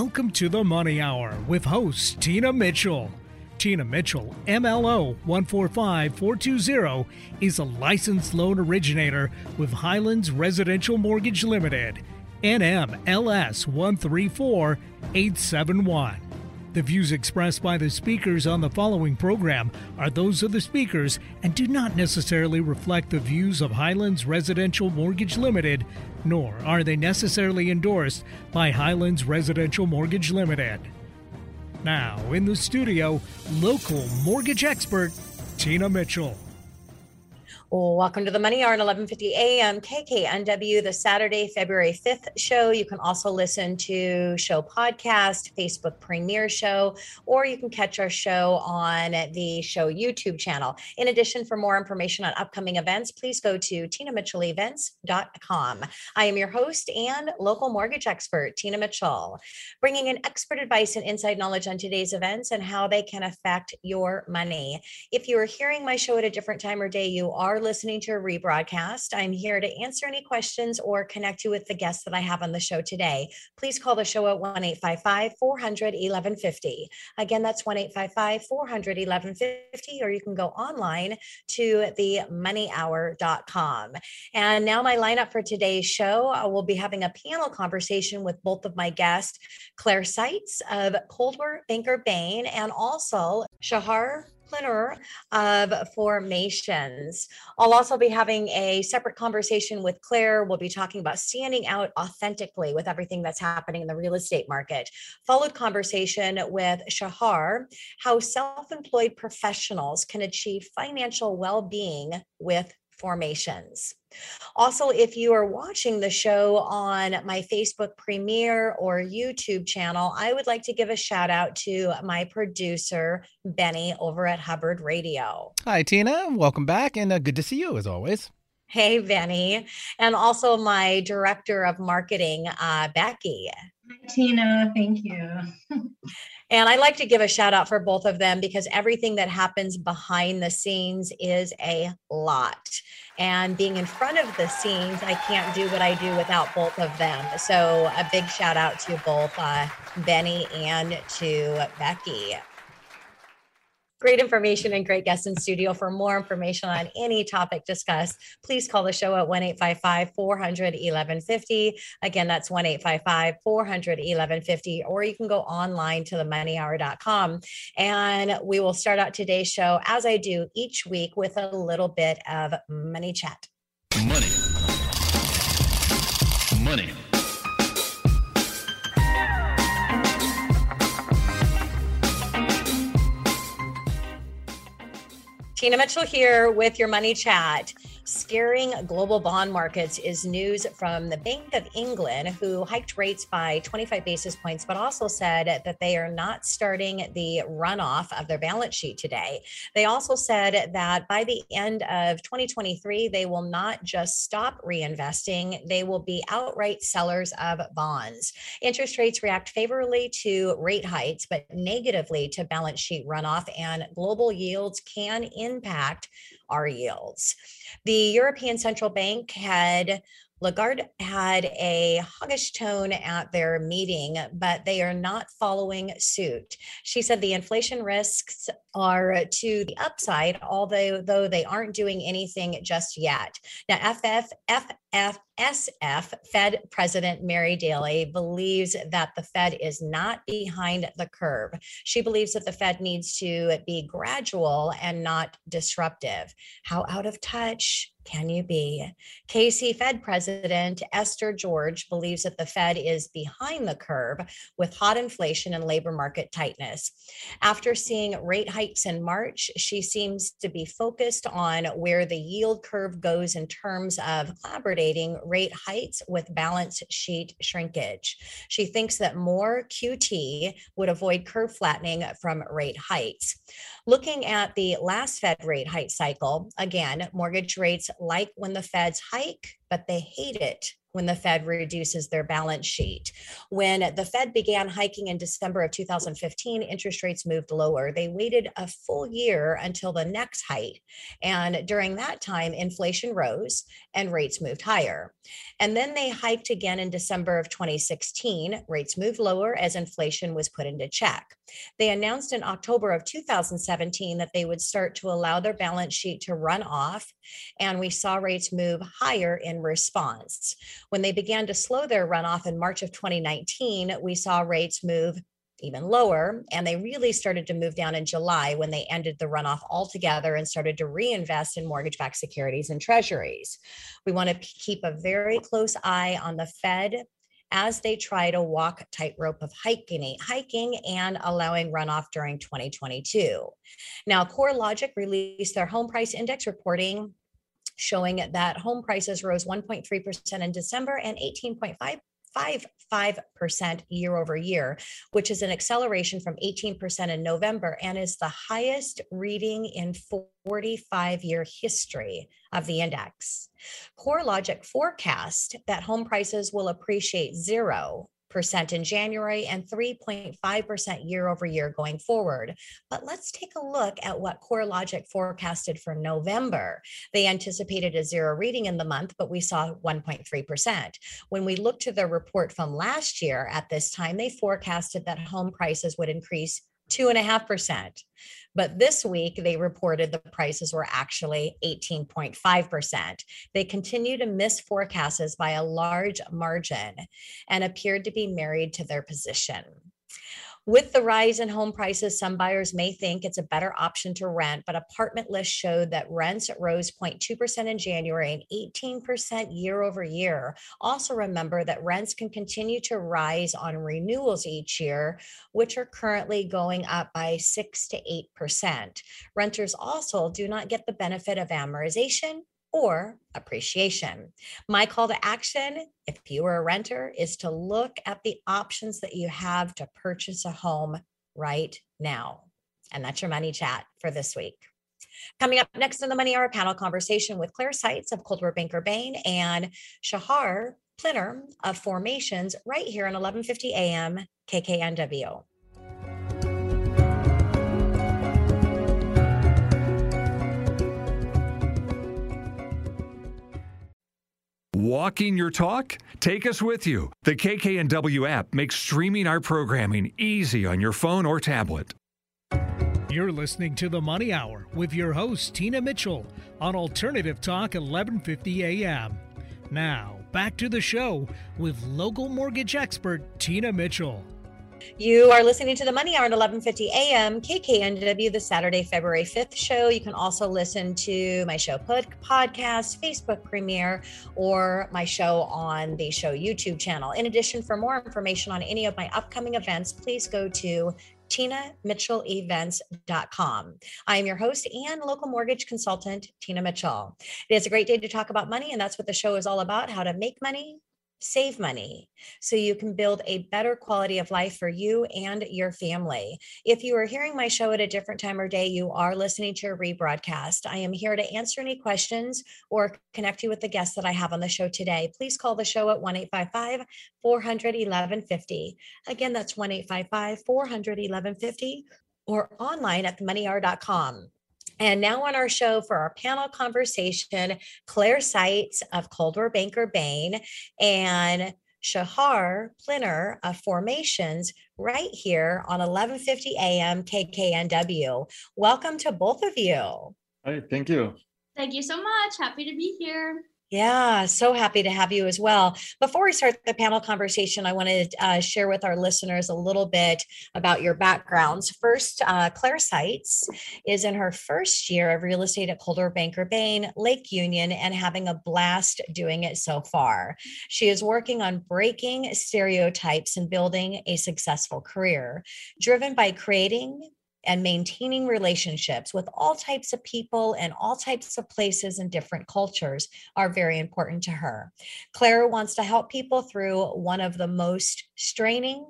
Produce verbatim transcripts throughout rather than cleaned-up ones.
Welcome to the Money Hour with host Tina Mitchell. Tina Mitchell, M L O one four five four two zero, is a licensed loan originator with Highlands Residential Mortgage Limited, N M L S one three four eight seven one. The views expressed by the speakers on the following program are those of the speakers and do not necessarily reflect the views of Highlands Residential Mortgage Limited, nor are they necessarily endorsed by Highlands Residential Mortgage Limited. Now, in the studio, local mortgage expert, Tina Mitchell. Welcome to the Money Hour at eleven fifty a.m. K K N W, the Saturday, February fifth show. You can also listen to show podcast, Facebook premiere show, or you can catch our show on the show YouTube channel. In addition, for more information on upcoming events, please go to tina mitchell events dot com. I am your host and local mortgage expert, Tina Mitchell, bringing in expert advice and inside knowledge on today's events and how they can affect your money. If you are hearing my show at a different time or day, you are listening to a rebroadcast. I'm here to answer any questions or connect you with the guests that I have on the show today. Please call the show at one eight five five four zero zero one one five zero. Again, that's one eight five five four zero zero one one five zero, or you can go online to the money hour dot com. And now my lineup for today's show, I will be having a panel conversation with both of my guests, Claire Sites of Coldwell Banker Bain, and also Shahar Plinner of Formations. I'll also be having a separate conversation with Claire. We'll be talking about standing out authentically with everything that's happening in the real estate market. Followed conversation with Shahar, how self-employed professionals can achieve financial well-being with Formations. Also, if you are watching the show on my Facebook premiere or YouTube channel, I would like to give a shout out to my producer, Benny, over at Hubbard Radio. Hi, Tina. Welcome back, and uh, good to see you as always. Hey, Benny. And also my director of marketing, uh, Becky. Hi, Tina. Thank you. And I like to give a shout out for both of them because everything that happens behind the scenes is a lot. And being in front of the scenes, I can't do what I do without both of them. So a big shout out to both uh, Benny and to Becky. Great information and great guests in studio. For more information on any topic discussed, please call the show at one eight five five four zero zero one one five zero. Again, that's one eight five five four zero zero one one five zero, or you can go online to the money hour dot com. And we will start out today's show, as I do each week, with a little bit of money chat. Money. Money. Tina Mitchell here with your money chat. Scaring global bond markets is news from the Bank of England, who hiked rates by twenty-five basis points, but also said that they are not starting the runoff of their balance sheet today. They also said that by the end of twenty twenty-three, they will not just stop reinvesting, they will be outright sellers of bonds. Interest rates react favorably to rate hikes, but negatively to balance sheet runoff, and global yields can impact our yields. The European Central Bank had Lagarde had a hawkish tone at their meeting, but they are not following suit. She said the inflation risks are to the upside, although though they aren't doing anything just yet. Now, F F F F S F Fed President Mary Daly believes that the Fed is not behind the curve. She believes that the Fed needs to be gradual and not disruptive. How out of touch can you be? K C Fed President Esther George believes that the Fed is behind the curve with hot inflation and labor market tightness. After seeing rate hikes in March, she seems to be focused on where the yield curve goes in terms of collaborating rate hikes with balance sheet shrinkage. She thinks that more Q T would avoid curve flattening from rate hikes. Looking at the last Fed rate hike cycle, again, mortgage rates like when the Feds hike, but they hate it when the Fed reduces their balance sheet. When the Fed began hiking in December of two thousand fifteen, interest rates moved lower. They waited a full year until the next hike. And during that time, inflation rose and rates moved higher. And then they hiked again in December of twenty sixteen. Rates moved lower as inflation was put into check. They announced in October of two thousand seventeen that they would start to allow their balance sheet to run off. And we saw rates move higher in response. When they began to slow their runoff in March of twenty nineteen, we saw rates move even lower, and they really started to move down in July when they ended the runoff altogether and started to reinvest in mortgage-backed securities and treasuries. We want to keep a very close eye on the Fed as they try to walk tightrope of hiking, hiking and allowing runoff during twenty twenty-two. Now, CoreLogic released their home price index reporting showing that home prices rose one point three percent in December and eighteen point five percent year over year, which is an acceleration from eighteen percent in November and is the highest reading in forty-five year history of the index. CoreLogic forecast that home prices will appreciate zero percent in January and three point five percent year over year going forward. But let's take a look at what CoreLogic forecasted for November. They anticipated a zero reading in the month, but we saw one point three percent. When we look to the report from last year at this time, they forecasted that home prices would increase two and a half percent. But this week, they reported the prices were actually eighteen point five percent. They continue to miss forecasts by a large margin and appeared to be married to their position. With the rise in home prices, some buyers may think it's a better option to rent, but Apartment List showed that rents rose zero point two percent in January and eighteen percent year over year. Also remember that rents can continue to rise on renewals each year, which are currently going up by six to eight percent. Renters also do not get the benefit of amortization or appreciation. My call to action, if you are a renter, is to look at the options that you have to purchase a home right now. And that's your money chat for this week. Coming up next in the Money Hour, panel conversation with Claire Sites of Coldwell Banker Bain and Shahar Plinner of Formations right here on eleven fifty a.m. K K N W. Walking your talk? Take us with you. The K K N W app makes streaming our programming easy on your phone or tablet. You're listening to The Money Hour with your host, Tina Mitchell, on Alternative Talk, eleven fifty a.m. Now, back to the show with local mortgage expert, Tina Mitchell. You are listening to The Money Hour at eleven fifty a.m. K K N W, the Saturday, February fifth show. You can also listen to my show pod- podcast, Facebook premiere, or my show on the show YouTube channel. In addition, for more information on any of my upcoming events, please go to tina mitchell events dot com. I am your host and local mortgage consultant, Tina Mitchell. It is a great day to talk about money, and that's what the show is all about, how to make money, save money, so you can build a better quality of life for you and your family. If you are hearing my show at a different time or day, you are listening to a rebroadcast. I am here to answer any questions or connect you with the guests that I have on the show today. Please call the show at one eight five five, four hundred, eleven fifty. Again, that's one eight five five, four hundred, eleven fifty or online at the money hour dot com. And now on our show for our panel conversation, Claire Sites of Coldwell Banker Bain and Shahar Plinner of Formations right here on eleven fifty a.m. K K N W. Welcome to both of you. Hi, thank you. Thank you so much. Happy to be here. Yeah, so happy to have you as well. Before we start the panel conversation, I want to uh, share with our listeners a little bit about your backgrounds. First, uh, Claire Sites is in her first year of real estate at Coldwell Banker Bain, Lake Union, and having a blast doing it so far. She is working on breaking stereotypes and building a successful career, driven by creating and maintaining relationships with all types of people and all types of places and different cultures are very important to her. Claire wants to help people through one of the most straining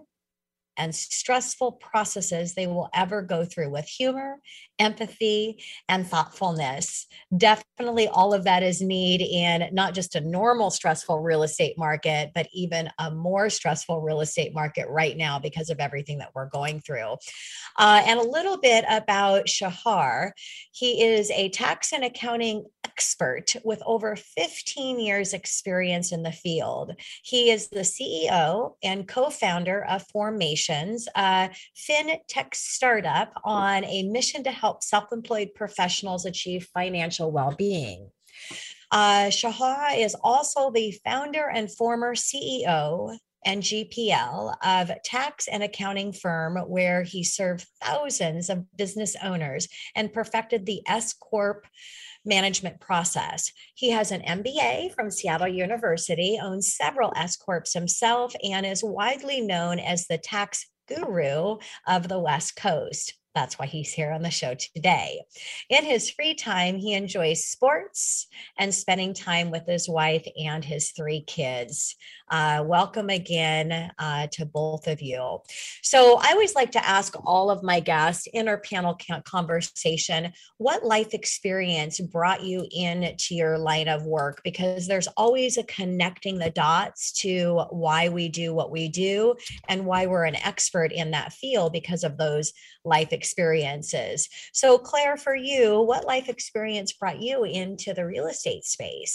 and stressful processes they will ever go through with humor, empathy, and thoughtfulness. Definitely all of that is needed in not just a normal stressful real estate market, but even a more stressful real estate market right now because of everything that we're going through. Uh, and a little bit about Shahar. He is a tax and accounting expert with over fifteen years experience in the field. He is the C E O and co-founder of Formations, a fintech startup on a mission to help self-employed professionals achieve financial well-being. Uh, Shahar is also the founder and former C E O and G P L of tax and accounting firm where he served thousands of business owners and perfected the S-Corp management process. He has an M B A from Seattle University, owns several S-Corps himself, and is widely known as the tax guru of the West Coast. That's why he's here on the show today. In his free time, he enjoys sports and spending time with his wife and his three kids. Uh, welcome again uh, to both of you. So I always like to ask all of my guests in our panel conversation, what life experience brought you into your line of work? Because there's always a connecting the dots to why we do what we do and why we're an expert in that field because of those life experiences. experiences. So Claire, for you, what life experience brought you into the real estate space?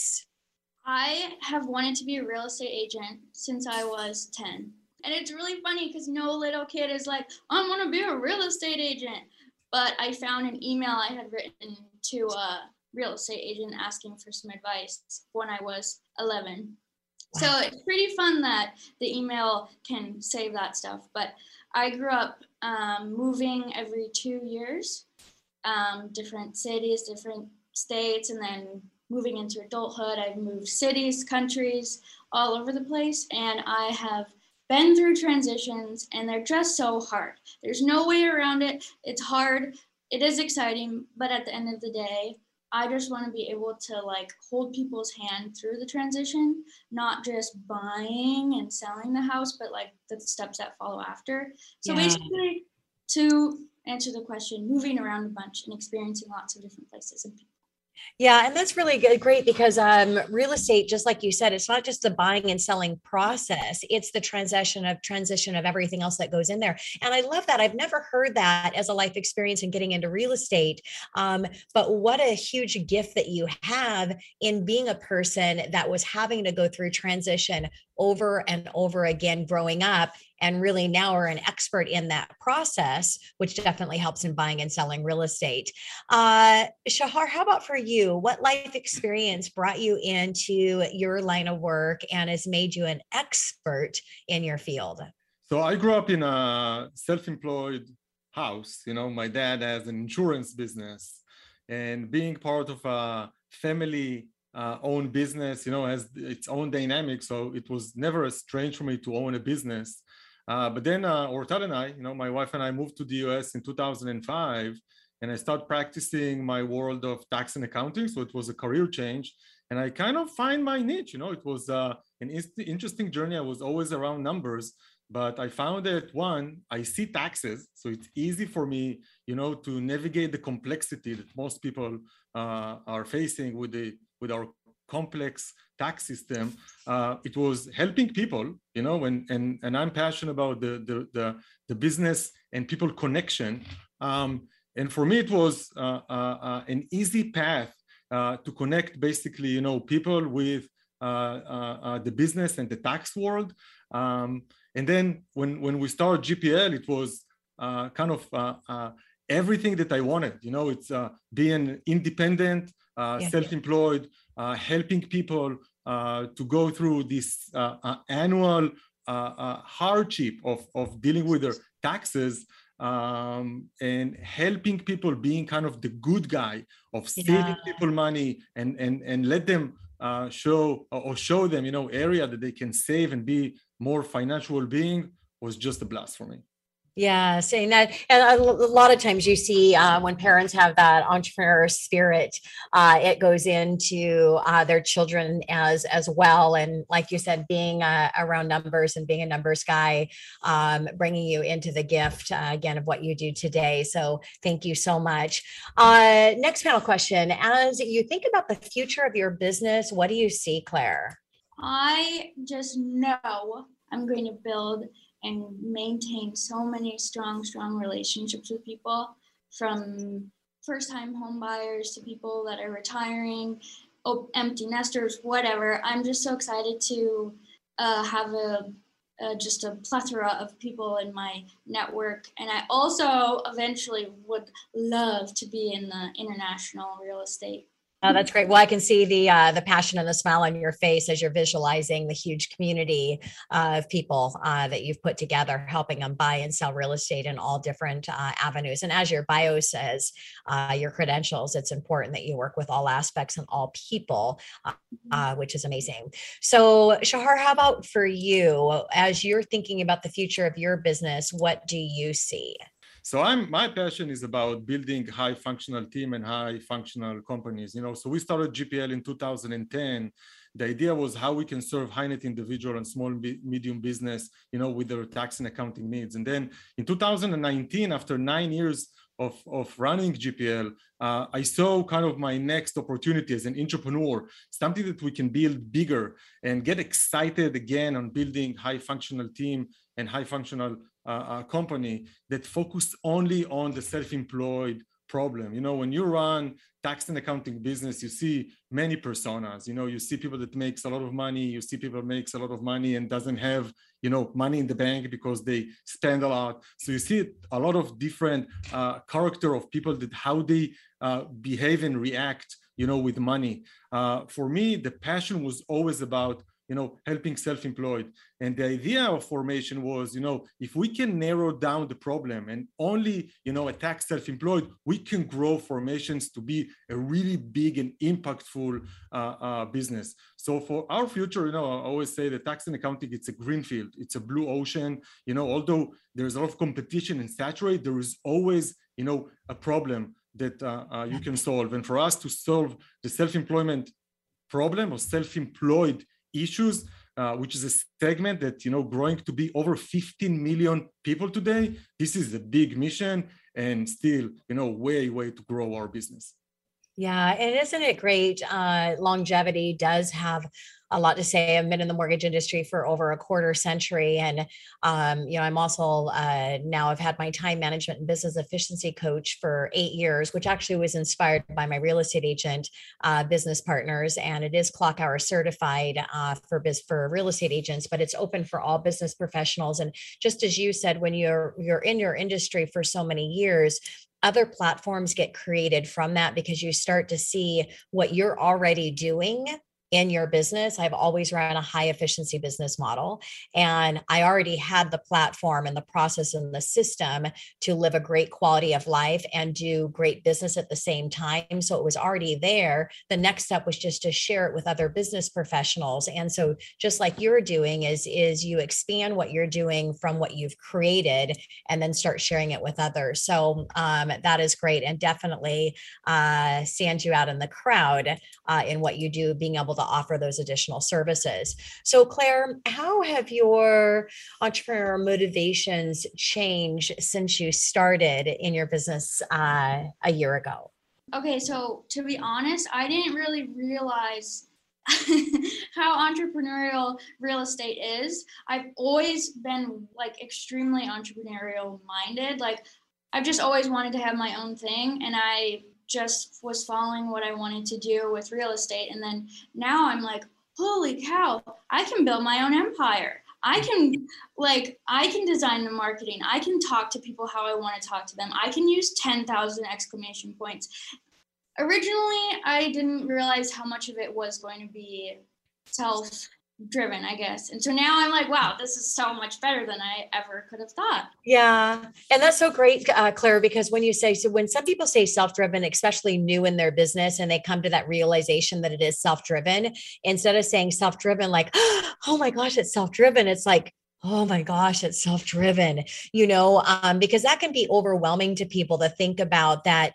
I have wanted to be a real estate agent since I was ten. And it's really funny because no little kid is like, I want to be a real estate agent. But I found an email I had written to a real estate agent asking for some advice when I was eleven. Wow. So it's pretty fun that the email can save that stuff. But I grew up um, moving every two years, um, different cities, different states, and then moving into adulthood. I've moved cities, countries, all over the place. And I have been through transitions, and they're just so hard. There's no way around it. It's hard. It is exciting. But at the end of the day, I just want to be able to like hold people's hand through the transition, not just buying and selling the house, but like the steps that follow after. So yeah. Basically, to answer the question, moving around a bunch and experiencing lots of different places and people. Yeah, and that's really good, great because um, real estate, just like you said, it's not just the buying and selling process; it's the transition of transition of everything else that goes in there. And I love that. I've never heard that as a life experience in getting into real estate. Um, but what a huge gift that you have in being a person that was having to go through transition over and over again growing up, and really now are an expert in that process, which definitely helps in buying and selling real estate. Uh, Shahar, how about for you? What life experience brought you into your line of work and has made you an expert in your field? So I grew up in a self-employed house. You know, my dad has an insurance business, and being part of a family Uh, own business, you know, has its own dynamic. So it was never strange for me to own a business. Uh, but then uh, Ortal and I, you know, my wife and I moved to the U S in two thousand five, and I started practicing my world of tax and accounting. So it was a career change, and I kind of find my niche. You know, it was uh, an in- interesting journey. I was always around numbers, but I found that one, I see taxes. So it's easy for me, you know, to navigate the complexity that most people uh, are facing with the with our complex tax system. Uh, it was helping people, you know, and, and, and I'm passionate about the, the, the, the business and people connection. Um, and for me, it was uh, uh, uh, an easy path uh, to connect basically, you know, people with uh, uh, uh, the business and the tax world. Um, and then when, when we started G P L, it was uh, kind of uh, uh, everything that I wanted, you know, it's uh, being independent, Uh, yeah. self-employed, uh, helping people uh, to go through this uh, uh, annual uh, uh, hardship of, of dealing with their taxes um, and helping people being kind of the good guy of saving yeah. people money and, and, and let them uh, show or show them, you know, area that they can save and be more financial being was just a blast for me. Yeah, saying that, and a lot of times you see uh, when parents have that entrepreneur spirit, uh, it goes into uh, their children as as well. And like you said, being uh, around numbers and being a numbers guy, um, bringing you into the gift uh, again of what you do today. So thank you so much. Uh, next panel question: as you think about the future of your business, what do you see, Claire? I just know I'm going to build and maintain so many strong, strong relationships with people, from first-time home buyers to people that are retiring, empty nesters, whatever. I'm just so excited to uh, have a, a just a plethora of people in my network. And I also eventually would love to be in the international real estate. Oh, that's great. Well, I can see the uh, the passion and the smile on your face as you're visualizing the huge community uh, of people uh, that you've put together, helping them buy and sell real estate in all different uh, avenues. And as your bio says, uh, your credentials, it's important that you work with all aspects and all people, uh, uh, which is amazing. So Shahar, how about for you, as you're thinking about the future of your business, what do you see? So I'm, my passion is about building high functional team and high functional companies. You know, so we started G P L in two thousand ten. The idea was how we can serve high net individual and small medium business, you know, with their tax and accounting needs. And then in two thousand nineteen, after nine years of, of running G P L, uh, I saw kind of my next opportunity as an entrepreneur, something that we can build bigger and get excited again on building high functional team and high functional Uh, a company that focused only on the self-employed problem. You know, when you run tax and accounting business, you see many personas. You know, you see people that makes a lot of money, you see people makes a lot of money and doesn't have, you know, money in the bank because they spend a lot. So you see a lot of different uh, character of people, that how they uh, behave and react, you know, with money. Uh, for me, the passion was always about, you know, helping self-employed. And the idea of Formation was, you know, if we can narrow down the problem and only, you know, attack self-employed, we can grow Formations to be a really big and impactful uh, uh, business. So for our future, you know, I always say that tax and accounting, it's a green field, it's a blue ocean. You know, although there's a lot of competition and saturate, there is always, you know, a problem that uh, uh, you can solve. And for us to solve the self-employment problem or self-employed issues, uh, which is a segment that, you know, growing to be over fifteen million people today, this is a big mission and still, you know, way, way to grow our business. Yeah. And isn't it great? Uh, longevity does have a lot to say. I've been in the mortgage industry for over a quarter century. And, um, you know, I'm also uh, now I've had my time management and business efficiency coach for eight years, which actually was inspired by my real estate agent, uh, business partners. And it is clock hour certified uh, for biz for real estate agents, but it's open for all business professionals. And just as you said, when you're, you're in your industry for so many years, other platforms get created from that because you start to see what you're already doing in your business. I've always run a high efficiency business model, and I already had the platform and the process and the system to live a great quality of life and do great business at the same time. So it was already there. The next step was just to share it with other business professionals. And so just like you're doing is, is you expand what you're doing from what you've created and then start sharing it with others. So um, that is great. And definitely uh, stands you out in the crowd uh, in what you do, being able to offer those additional services. So Claire, how have your entrepreneurial motivations changed since you started in your business uh, a year ago? Okay, so to be honest, I didn't really realize how entrepreneurial real estate is. I've always been like extremely entrepreneurial minded. Like I've just always wanted to have my own thing, and I just was following what I wanted to do with real estate. And then now I'm like, holy cow, I can build my own empire. I can like, I can design the marketing. I can talk to people how I want to talk to them. I can use ten thousand exclamation points. Originally, I didn't realize how much of it was going to be self driven, I guess. And so now I'm like, wow, this is so much better than I ever could have thought. Yeah. And that's so great, uh, Claire, because when you say, so when some people say self-driven, especially new in their business, and they come to that realization that it is self-driven, instead of saying self-driven, like, oh my gosh, it's self-driven. It's like, oh my gosh, it's self-driven, you know, um, because that can be overwhelming to people to think about that.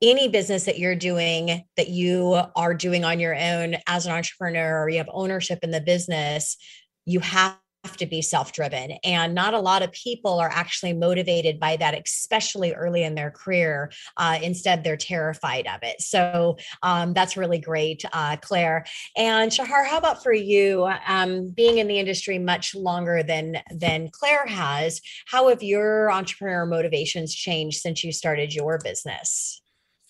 Any business that you're doing, that you are doing on your own as an entrepreneur, or you have ownership in the business, you have to be self-driven. And not a lot of people are actually motivated by that, especially early in their career. Uh, instead, they're terrified of it. So um, that's really great, uh, Claire. And Shahar, how about for you, um, being in the industry much longer than, than Claire has, how have your entrepreneurial motivations changed since you started your business?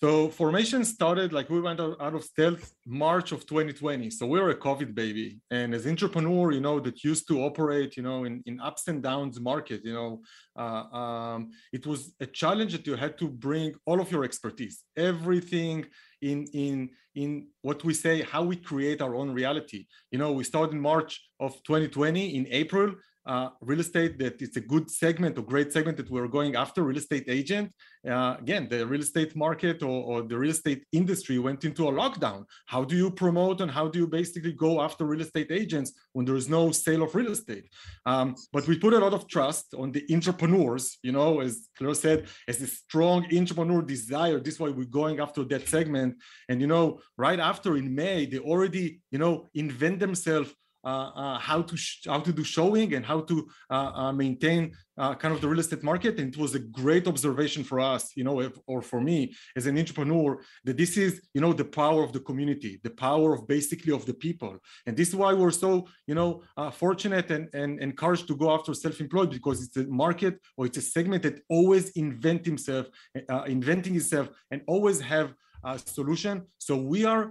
So Formation started, like we went out of stealth March of twenty twenty. So we were a COVID baby. And as entrepreneur, you know, that used to operate, you know, in, in ups and downs market, you know, uh, um, it was a challenge that you had to bring all of your expertise, everything in, in, in what we say, how we create our own reality. You know, we started in March of twenty twenty. In April, Uh, real estate, that it's a good segment or great segment that we're going after, real estate agent. Uh, again, the real estate market or, or the real estate industry went into a lockdown. How do you promote and how do you basically go after real estate agents when there is no sale of real estate? Um, but we put a lot of trust on the entrepreneurs, you know, as Claire said, as a strong entrepreneur desire. This is why we're going after that segment. And, you know, right after in May, they already, you know, invent themselves Uh, uh, how to sh- how to do showing and how to uh, uh, maintain uh, kind of the real estate market. And it was a great observation for us, you know, if, or for me as an entrepreneur, that this is, you know, the power of the community, the power of basically of the people. And this is why we're so, you know, uh, fortunate and, and encouraged to go after self-employed, because it's a market or it's a segment that always invent himself, uh, inventing itself and always have a solution. So we are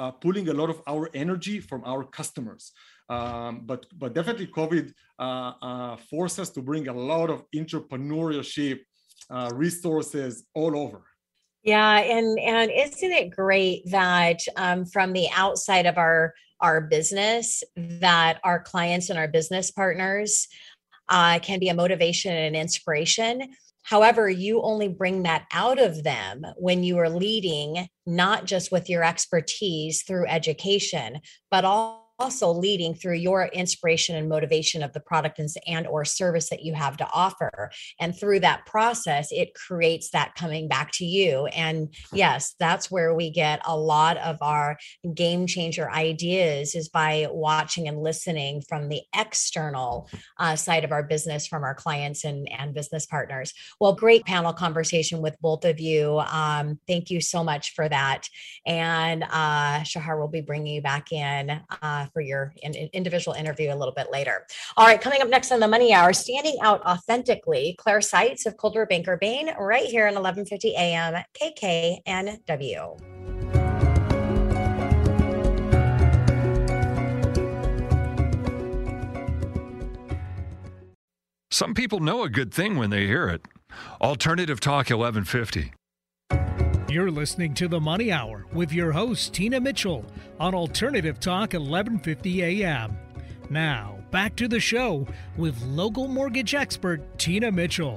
uh, pulling a lot of our energy from our customers. Um, but but definitely COVID uh, uh, forced us to bring a lot of entrepreneurship uh, resources all over. Yeah, and and isn't it great that um, from the outside of our our business, that our clients and our business partners uh, can be a motivation and an inspiration. However, you only bring that out of them when you are leading, not just with your expertise through education, but all. also leading through your inspiration and motivation of the product and, and or service that you have to offer. And through that process, it creates that coming back to you. And yes, that's where we get a lot of our game changer ideas, is by watching and listening from the external uh, side of our business, from our clients and, and business partners. Well, great panel conversation with both of you. Um, thank you so much for that. And uh, Shahar will be bringing you back in uh, for your in, in individual interview a little bit later. All right, coming up next on the Money Hour, standing out authentically, Claire Sites of Coldwell Banker Bain, right here on eleven fifty a.m. K K N W. Some people know a good thing when they hear it. Alternative Talk eleven fifty. You're listening to The Money Hour with your host, Tina Mitchell, on Alternative Talk, eleven fifty a.m. Now, back to the show with local mortgage expert, Tina Mitchell.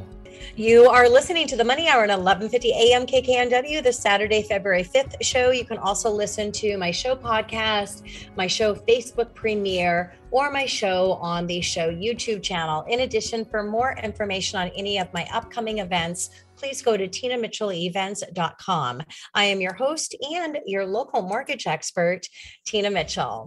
You are listening to The Money Hour at eleven fifty a.m. K K N W, the Saturday, February fifth show. You can also listen to my show podcast, my show Facebook premiere, or my show on the show YouTube channel. In addition, for more information on any of my upcoming events, please go to tina mitchell events dot com. I am your host and your local mortgage expert, Tina Mitchell.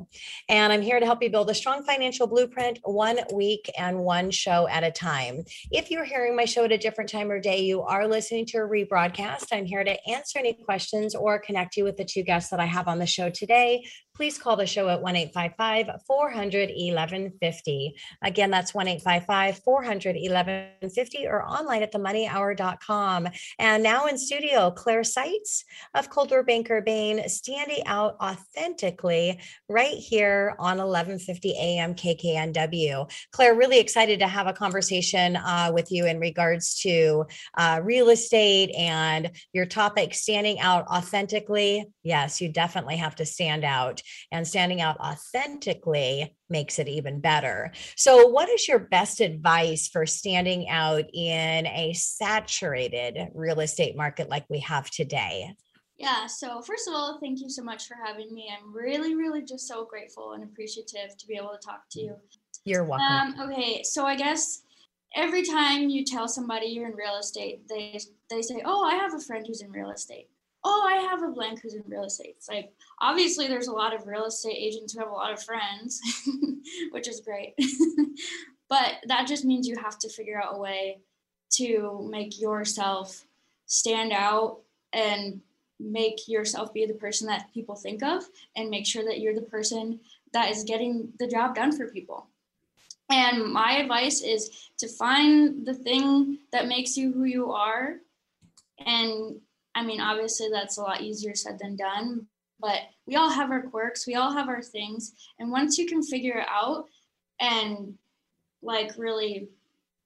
And I'm here to help you build a strong financial blueprint one week and one show at a time. If you're hearing my show at a different time or day, you are listening to a rebroadcast. I'm here to answer any questions or connect you with the two guests that I have on the show today. Please call the show at one eight five five, four hundred, eleven fifty. Again, that's one eight five five, four hundred, eleven fifty, or online at the money hour dot com. And now in studio, Claire Sites of Coldwell Banker Bain, standing out authentically right here on eleven fifty a.m. K K N W. Claire, really excited to have a conversation uh, with you in regards to uh, real estate and your topic, standing out authentically. Yes, you definitely have to stand out. And standing out authentically makes it even better. So what is your best advice for standing out in a saturated real estate market like we have today? Yeah, so first of all, thank you so much for having me. I'm really, really just so grateful and appreciative to be able to talk to you. You're welcome. Um, okay, so I guess every time you tell somebody you're in real estate, they they say, oh, I have a friend who's in real estate. Oh, I have a blank who's in real estate. It's like, obviously there's a lot of real estate agents who have a lot of friends, which is great. But that just means you have to figure out a way to make yourself stand out and make yourself be the person that people think of, and make sure that you're the person that is getting the job done for people. And my advice is to find the thing that makes you who you are. And I mean, obviously that's a lot easier said than done, but we all have our quirks, we all have our things. And once you can figure it out and like really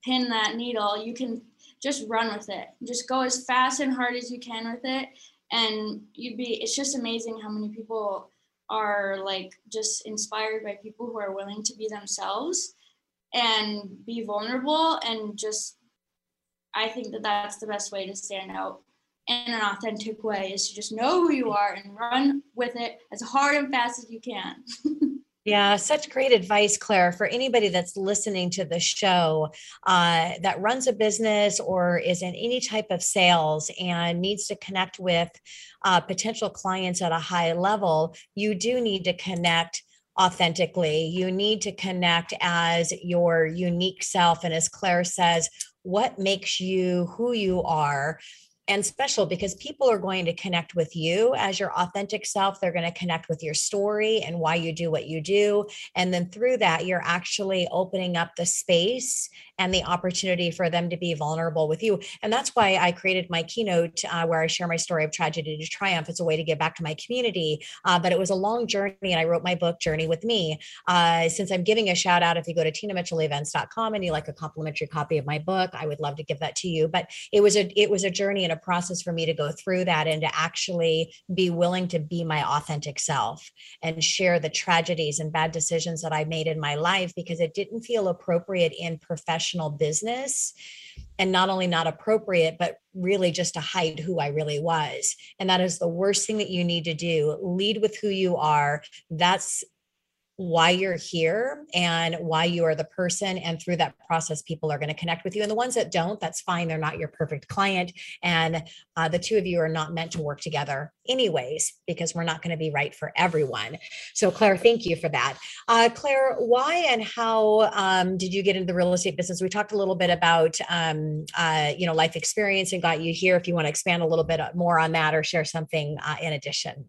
pin that needle, you can just run with it. Just go as fast and hard as you can with it. And you'd be, it's just amazing how many people are like just inspired by people who are willing to be themselves and be vulnerable. And just, I think that that's the best way to stand out in an authentic way, is to just know who you are and run with it as hard and fast as you can. Yeah, such great advice, Claire, for anybody that's listening to the show uh, that runs a business or is in any type of sales and needs to connect with uh, potential clients at a high level. You do need to connect authentically. You need to connect as your unique self. And as Claire says, what makes you who you are? And special, because people are going to connect with you as your authentic self. They're going to connect with your story and why you do what you do. And then through that, you're actually opening up the space and the opportunity for them to be vulnerable with you. And that's why I created my keynote uh, where I share my story of tragedy to triumph. It's a way to give back to my community. Uh, but it was a long journey. And I wrote my book, Journey With Me. Uh, since I'm giving a shout out, if you go to tina mitchell events dot com and you like a complimentary copy of my book, I would love to give that to you. But it was a, it was a journey and a process for me to go through that and to actually be willing to be my authentic self and share the tragedies and bad decisions that I made in my life, because it didn't feel appropriate in professional business. And not only not appropriate, but really just to hide who I really was. And that is the worst thing that you need to do. Lead with who you are. That's why you're here and why you are the person. And through that process, people are going to connect with you. And the ones that don't, that's fine. They're not your perfect client. And uh, the two of you are not meant to work together anyways, because we're not going to be right for everyone. So Claire, thank you for that. Uh, Claire, why and how um, did you get into the real estate business? We talked a little bit about, um, uh, you know, life experience and got you here. If you want to expand a little bit more on that or share something uh, in addition.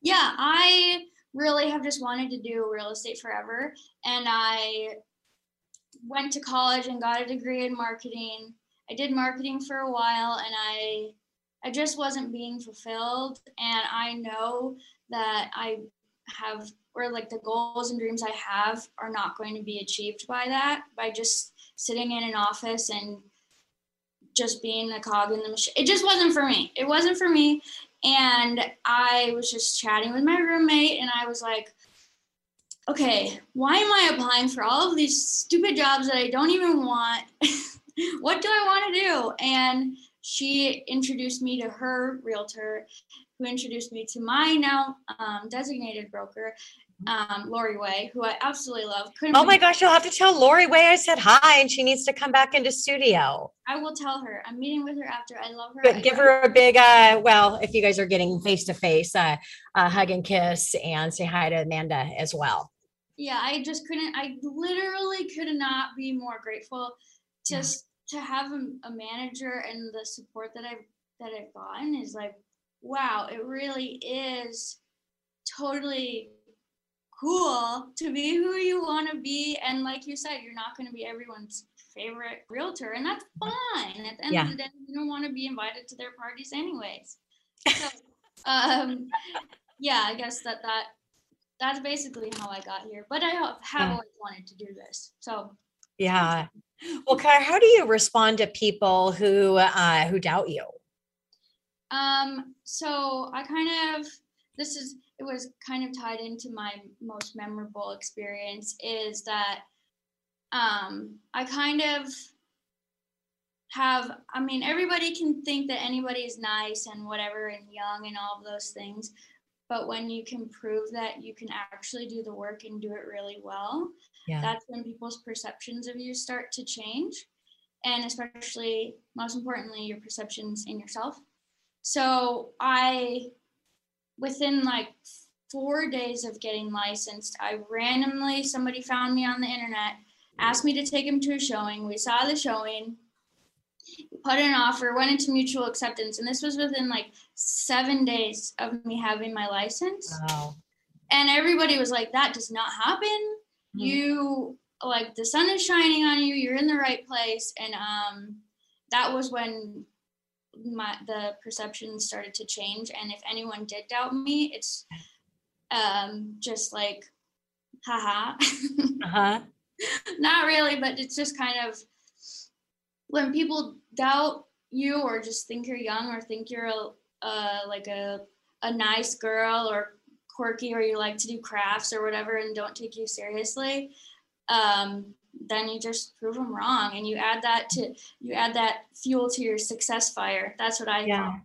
Yeah, I really have just wanted to do real estate forever. And I went to college and got a degree in marketing. I did marketing for a while and I I just wasn't being fulfilled. And I know that I have, or like the goals and dreams I have are not going to be achieved by that, by just sitting in an office and just being a cog in the machine. It just wasn't for me. It wasn't for me. And I was just chatting with my roommate and I was like, okay, why am I applying for all of these stupid jobs that I don't even want? What do I want to do? And she introduced me to her realtor, who introduced me to my now um, designated broker, um, Lori Way, who I absolutely love. Couldn't oh my be- gosh, you'll have to tell Lori Way I said hi and she needs to come back into studio. I will tell her. I'm meeting with her after. I love her. But give her a big, uh, well, if you guys are getting face-to-face, uh, uh, hug and kiss and say hi to Amanda as well. Yeah, I just couldn't, I literally could not be more grateful just to, yeah. to have a, a manager and the support that I've, that I've gotten is like, wow, it really is totally cool to be who you want to be. And like you said, you're not going to be everyone's favorite realtor, and that's fine. At the end yeah. of the day, you don't want to be invited to their parties anyways. So, um, yeah, I guess that, that that's basically how I got here. But I have yeah. always wanted to do this. So yeah. Well, Claire, how do you respond to people who uh, who doubt you? Um, so I kind of, this is, it was kind of tied into my most memorable experience is that, um, I kind of have, I mean, everybody can think that anybody is nice and whatever and young and all of those things, but when you can prove that you can actually do the work and do it really well, yeah. that's when people's perceptions of you start to change. And especially, most importantly, your perceptions in yourself. So I, within like four days of getting licensed, I randomly, somebody found me on the internet, asked me to take him to a showing. We saw the showing, put in an offer, went into mutual acceptance. And this was within like seven days of me having my license. Wow. And everybody was like, that does not happen. Mm-hmm. You, like, the sun is shining on you, you're in the right place. And um, that was when my the perception started to change. And if anyone did doubt me, it's um, just like, haha. Uh-huh. Not really, but it's just kind of, when people doubt you or just think you're young or think you're a, uh, like a, a nice girl or quirky or you like to do crafts or whatever and don't take you seriously, um, then you just prove them wrong. And you add that to, you add that fuel to your success fire. That's what I yeah. call it.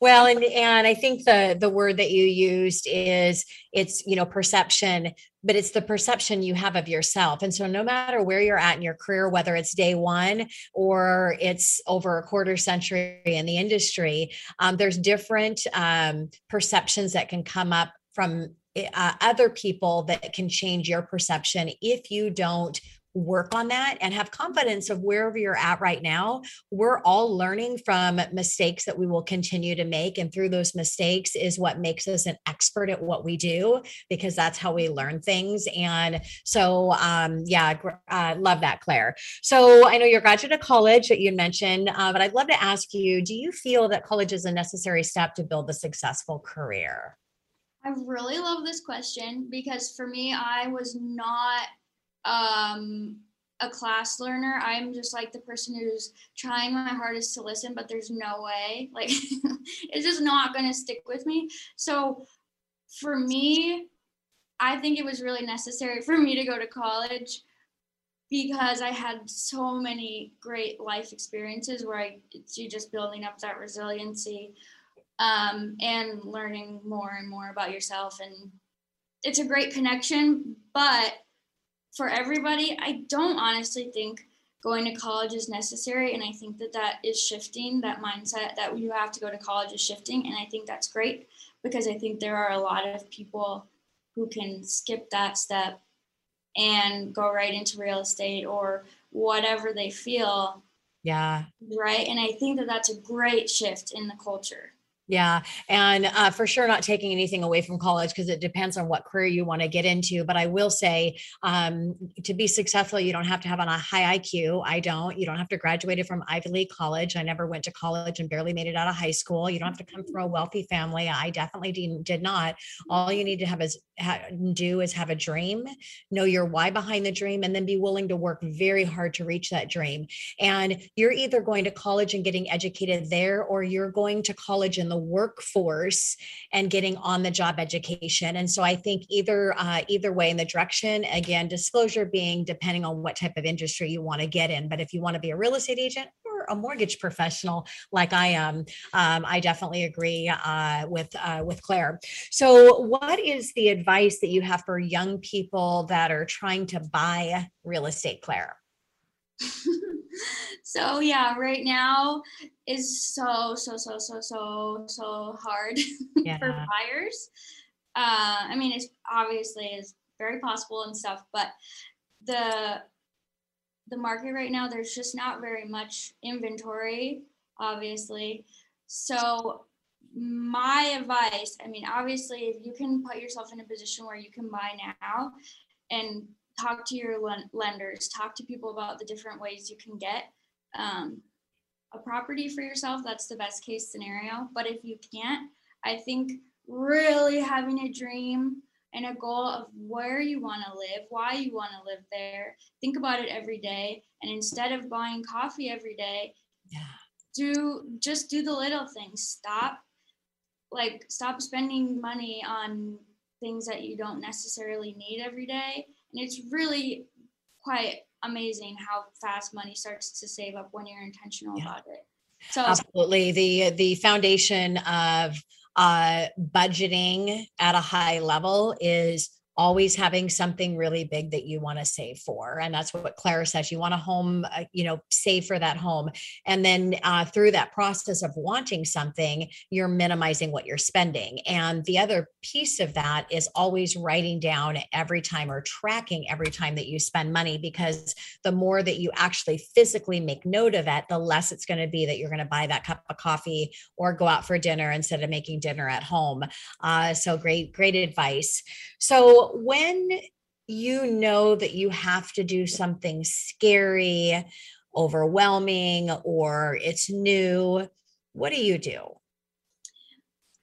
Well, and, and I think the, the word that you used is it's, you know, perception, but it's the perception you have of yourself. And so no matter where you're at in your career, whether it's day one or it's over a quarter century in the industry, um, there's different um, perceptions that can come up from uh, other people that can change your perception if you don't work on that and have confidence of wherever you're at right now. We're all learning from mistakes that we will continue to make. And through those mistakes is what makes us an expert at what we do, because that's how we learn things. And so, um, yeah, uh, love that, Claire. So I know you're a graduate of college that you mentioned, uh, but I'd love to ask you, do you feel that college is a necessary step to build a successful career? I really love this question because for me, I was not um a class learner. I'm just like the person who's trying my hardest to listen, but there's no way, like it's just not going to stick with me. So for me, I think it was really necessary for me to go to college because I had so many great life experiences where I you just building up that resiliency um and learning more and more about yourself. And it's a great connection, but for everybody, I don't honestly think going to college is necessary. And I think that that is shifting, that mindset that you have to go to college is shifting. And I think that's great because I think there are a lot of people who can skip that step and go right into real estate or whatever they feel. Yeah. Right. And I think that that's a great shift in the culture. Yeah. And uh, for sure, not taking anything away from college because it depends on what career you want to get into. But I will say um, to be successful, you don't have to have a high I Q. I don't. You don't have to graduate from Ivy League college. I never went to college and barely made it out of high school. You don't have to come from a wealthy family. I definitely didn't, did not. All you need to have is ha- do is have a dream, know your why behind the dream, and then be willing to work very hard to reach that dream. And you're either going to college and getting educated there, or you're going to college in the the workforce and getting on the job education. And so I think either uh, either way in the direction, again, disclosure being depending on what type of industry you want to get in. But if you want to be a real estate agent or a mortgage professional like I am, um, I definitely agree uh, with uh, with Claire. So what is the advice that you have for young people that are trying to buy real estate, Claire? So yeah, right now is so, so, so, so, so, so hard yeah. for buyers. Uh, I mean, it's obviously is very possible and stuff, but the, the market right now, there's just not very much inventory, obviously. So my advice, I mean, obviously if you can put yourself in a position where you can buy now and talk to your lenders, talk to people about the different ways you can get um, a property for yourself. That's the best case scenario. But if you can't, I think really having a dream and a goal of where you want to live, why you want to live there, think about it every day. And instead of buying coffee every day, yeah. do just do the little things. Stop, like stop spending money on things that you don't necessarily need every day. And it's really quite amazing how fast money starts to save up when you're intentional yeah. about it. So absolutely. The, the foundation of uh, budgeting at a high level is always having something really big that you want to save for. And that's what Claire says. You want a home, uh, you know, save for that home. And then uh, through that process of wanting something, you're minimizing what you're spending. And the other piece of that is always writing down every time or tracking every time that you spend money, because the more that you actually physically make note of it, the less it's going to be that you're going to buy that cup of coffee or go out for dinner instead of making dinner at home. Uh, so great, great advice. So when you know that you have to do something scary, overwhelming, or it's new, what do you do?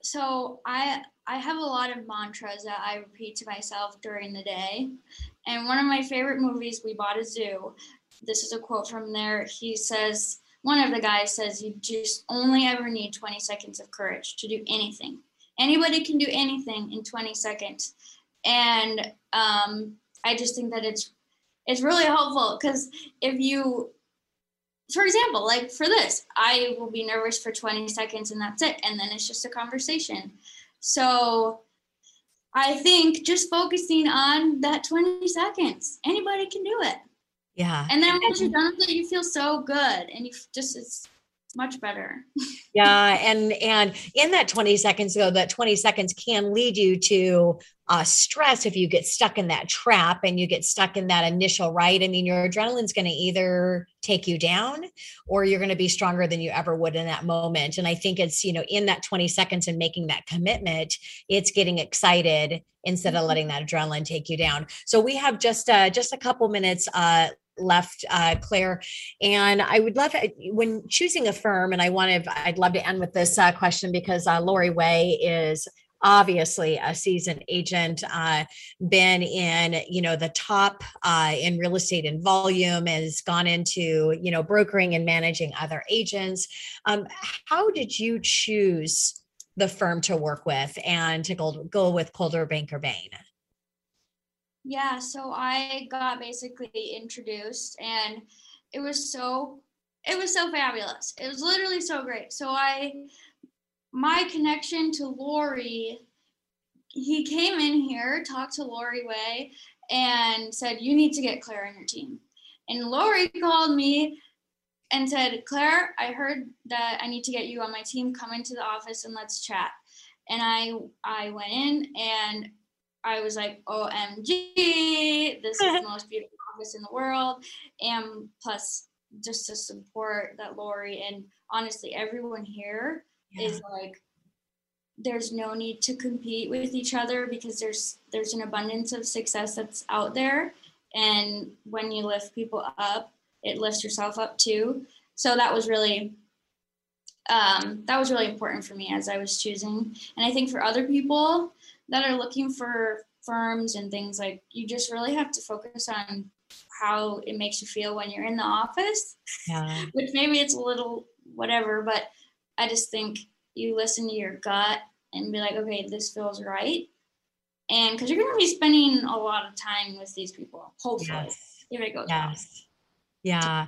So I I have a lot of mantras that I repeat to myself during the day. And one of my favorite movies, We Bought a Zoo. This is a quote from there. He says, one of the guys says, you just only ever need twenty seconds of courage to do anything. Anybody can do anything in twenty seconds. And um, I just think that it's it's really helpful, because if you, for example, like for this, I will be nervous for twenty seconds and that's it. And then it's just a conversation. So I think just focusing on that twenty seconds, anybody can do it. Yeah. And then once you're done with it, you feel so good and you just, it's much better. Yeah. And, and in that twenty seconds though, that twenty seconds can lead you to Uh, stress if you get stuck in that trap and you get stuck in that initial, right? I mean, your adrenaline's going to either take you down or you're going to be stronger than you ever would in that moment. And I think it's, you know, in that twenty seconds and making that commitment, it's getting excited instead of letting that adrenaline take you down. So we have just, uh, just a couple minutes, uh, left, uh, Claire. And I would love, when choosing a firm, and I want to, I'd love to end with this uh, question, because uh, Lori Way is obviously a seasoned agent, uh, been in, you know, the top uh, in real estate and volume, has gone into, you know, brokering and managing other agents. Um, how did you choose the firm to work with and to go, go with Coldwell Banker Bain? Yeah, so I got basically introduced and it was so, it was so fabulous. It was literally so great. So I, my connection to Lori, he came in here, talked to Lori Way, and said, you need to get Claire on your team. And Lori called me and said, Claire, I heard that I need to get you on my team. Come into the office and let's chat. And I I went in and I was like, O M G, this is the most beautiful office in the world. And plus just the support that Lori and honestly everyone here, yeah, is like, there's no need to compete with each other, because there's there's an abundance of success that's out there, and when you lift people up, it lifts yourself up too. So that was really um that was really important for me as I was choosing. And I think for other people that are looking for firms and things, like, you just really have to focus on how it makes you feel when you're in the office. Yeah. Which maybe it's a little whatever, but I just think you listen to your gut and be like, okay, this feels right. And because you're going to be spending a lot of time with these people, hopefully. Yes. If it goes yes. Yeah.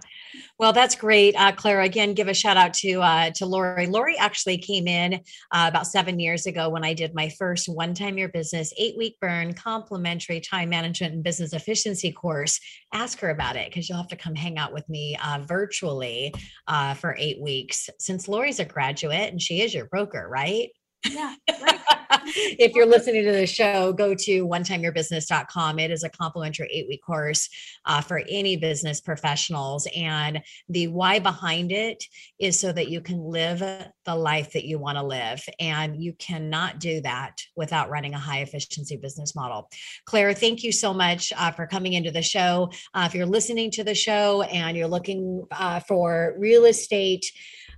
Well, that's great. Uh, Claire, again, give a shout out to, uh, to Lori. Lori actually came in uh, about seven years ago when I did my first one-time year business, eight week burn, complimentary time management and business efficiency course. Ask her about it, because you'll have to come hang out with me uh, virtually uh, for eight weeks since Lori's a graduate and she is your broker, right? Yeah. Right. If you're listening to the show, go to one time your business dot com. It is a complimentary eight week course uh, for any business professionals. And the why behind it is so that you can live the life that you want to live. And you cannot do that without running a high efficiency business model. Claire, thank you so much uh, for coming into the show. Uh, if you're listening to the show and you're looking uh, for real estate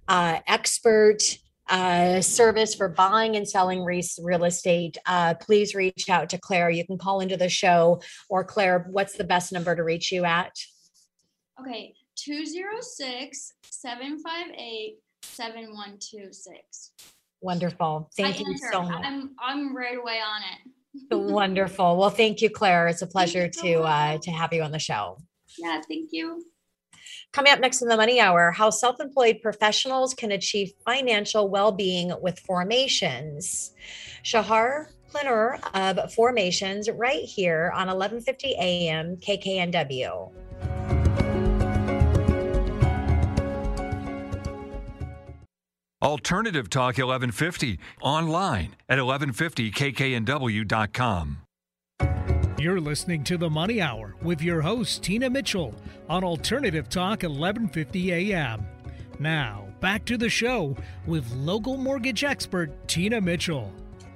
uh, expert Uh, service for buying and selling real estate, uh, please reach out to Claire. You can call into the show. Or Claire, what's the best number to reach you at? Okay, two zero six, seven five eight, seven one two six. Wonderful. Thank I you answer. so much. I'm, I'm right away on it. Wonderful. Well, thank you, Claire. It's a pleasure so to uh, to have you on the show. Yeah, thank you. Coming up next in the Money Hour, how self-employed professionals can achieve financial well-being with Formations. Shahar Plinner of Formations right here on eleven fifty a.m. K K N W. Alternative Talk eleven fifty, online at eleven fifty k k n w dot com. You're listening to The Money Hour with your host, Tina Mitchell, on Alternative Talk eleven fifty a.m. Now, back to the show with local mortgage expert, Tina Mitchell.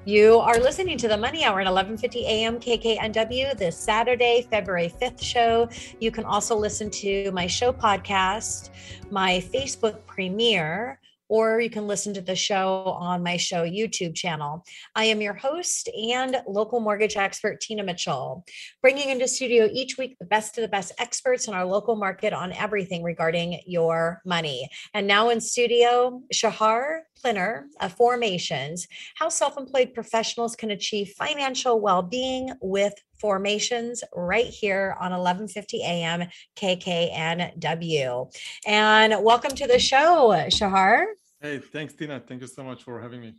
You are listening to The Money Hour at eleven fifty a.m. K K N W, this Saturday, February fifth show. You can also listen to my show podcast, my Facebook premiere, or you can listen to the show on my show YouTube channel. I am your host and local mortgage expert, Tina Mitchell, bringing into studio each week the best of the best experts in our local market on everything regarding your money. And now in studio, Shahar Plinner of Formations, how self-employed professionals can achieve financial well-being with Formations, right here on eleven fifty a.m. K K N W. And welcome to the show, Shahar. Hey, thanks, Tina. Thank you so much for having me.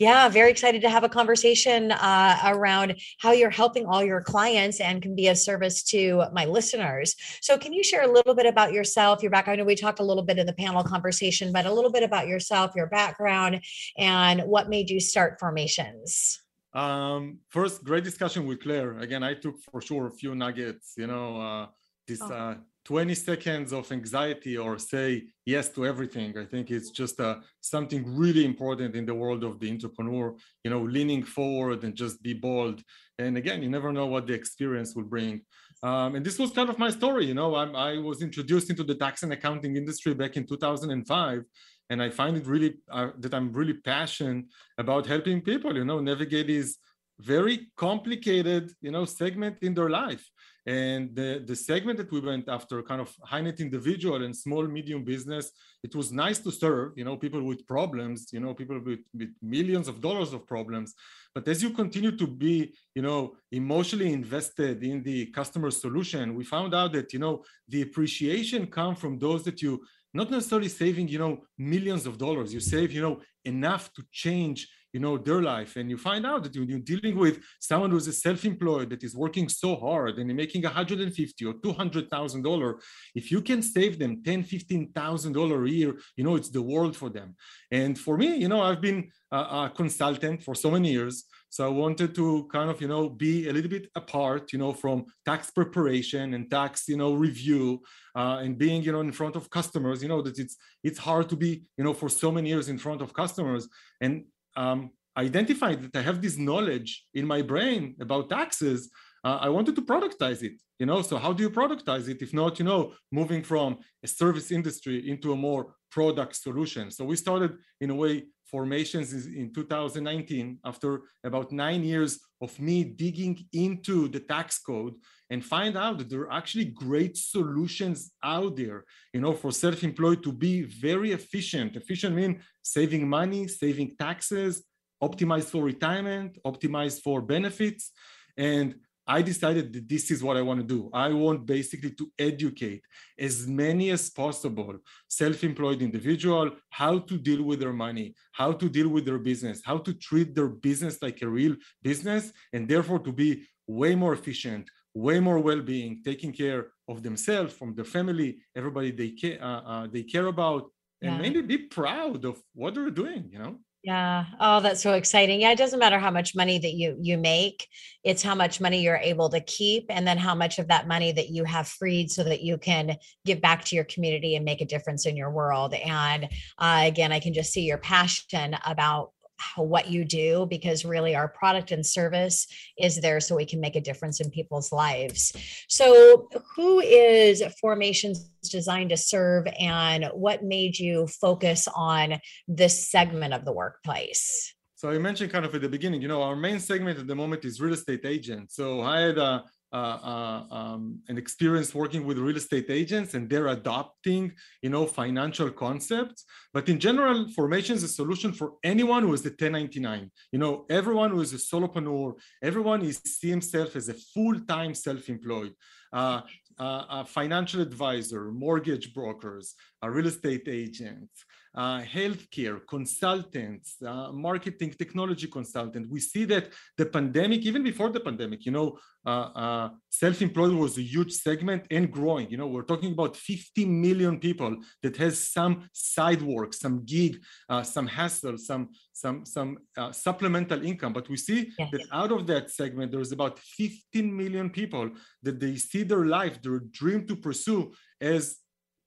Yeah, very excited to have a conversation uh, around how you're helping all your clients and can be of service to my listeners. So can you share a little bit about yourself, your background? I know we talked a little bit in the panel conversation, but a little bit about yourself, your background, and what made you start Formations? Um, first, great discussion with Claire. Again, I took for sure a few nuggets, you know, uh, this uh, twenty seconds of anxiety or say yes to everything. I think it's just uh, something really important in the world of the entrepreneur, you know, leaning forward and just be bold. And again, you never know what the experience will bring. Um, and this was kind of my story. You know, I'm, I was introduced into the tax and accounting industry back in two thousand five. And I find it really uh, that I'm really passionate about helping people, you know, navigate this very complicated, you know, segment in their life. And the, the segment that we went after, kind of high net individual and small, medium business, it was nice to serve, you know, people with problems, you know, people with, with millions of dollars of problems. But as you continue to be, you know, emotionally invested in the customer solution, we found out that, you know, the appreciation comes from those that you not necessarily saving, you know, millions of dollars. You save, you know, enough to change, you know, their life. And you find out that when you're dealing with someone who's a self-employed that is working so hard and making one hundred fifty thousand dollars or two hundred thousand dollars, if you can save them ten thousand dollars, fifteen thousand dollars a year, you know, it's the world for them. And for me, you know, I've been a, a consultant for so many years. So I wanted to kind of, you know, be a little bit apart, you know, from tax preparation and tax, you know, review uh, and being, you know, in front of customers, you know, that it's it's hard to be, you know, for so many years in front of customers. And um, identified that I have this knowledge in my brain about taxes. Uh, I wanted to productize it, you know, so how do you productize it? If not, you know, moving from a service industry into a more product solution. So we started in a way Formations in two thousand nineteen, after about nine years of me digging into the tax code and find out that there are actually great solutions out there, you know, for self-employed to be very efficient. Efficient means saving money, saving taxes, optimized for retirement, optimized for benefits. And I decided that this is what I want to do. I want basically to educate as many as possible self-employed individual how to deal with their money, how to deal with their business, how to treat their business like a real business, and therefore to be way more efficient, way more well-being, taking care of themselves, from their family, everybody they care, uh, uh, they care about, and yeah. Maybe be proud of what they're doing, you know? Yeah. Oh, that's so exciting. Yeah. It doesn't matter how much money that you, you make. It's how much money you're able to keep. And then how much of that money that you have freed so that you can give back to your community and make a difference in your world. And uh, again, I can just see your passion about how, what you do, because really our product and service is there so we can make a difference in people's lives. So who is Formations designed to serve, and what made you focus on this segment of the workplace? So I mentioned kind of at the beginning, you know, our main segment at the moment is real estate agents. So I had a Uh, uh, um, an experience working with real estate agents, and they're adopting, you know, financial concepts. But in general, Formation is a solution for anyone who is the ten ninety-nine. You know, everyone who is a solopreneur, everyone is see himself as a full-time self-employed. Uh, uh, a financial advisor, mortgage brokers, a real estate agents, uh, healthcare consultants, uh, marketing technology consultant. We see that the pandemic, even before the pandemic, you know, uh, uh, self-employed was a huge segment and growing. You know, we're talking about fifty million people that has some side work, some gig, uh, some hustle, some some some uh, supplemental income. But we see yeah. that out of that segment, there's about fifteen million people that they see their life, their dream to pursue as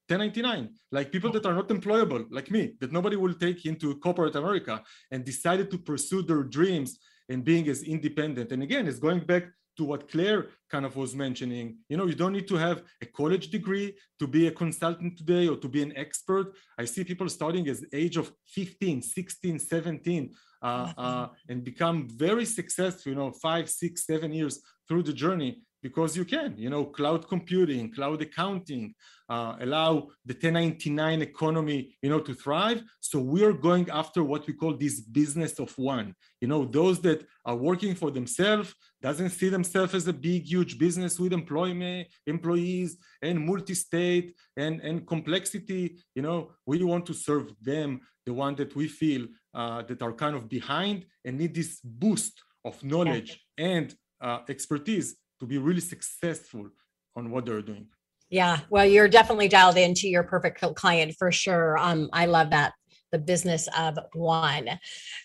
ten ninety-nine, like people that are not employable, like me, that nobody will take into corporate America, and decided to pursue their dreams and being as independent. And again, it's going back to what Claire kind of was mentioning. You know, you don't need to have a college degree to be a consultant today or to be an expert. I see people starting as age of fifteen, sixteen, seventeen, uh, uh, and become very successful, you know, five, six, seven years through the journey. Because you can, you know, cloud computing, cloud accounting, uh, allow the ten ninety-nine economy, you know, to thrive. So we are going after what we call this business of one, you know, those that are working for themselves, doesn't see themselves as a big, huge business with employment, employees and multi-state and, and complexity. You know, we want to serve them, the one that we feel uh, that are kind of behind and need this boost of knowledge yeah. and uh, expertise to be really successful on what they're doing. Yeah, well, you're definitely dialed into your perfect client for sure. Um, I love that, the business of one.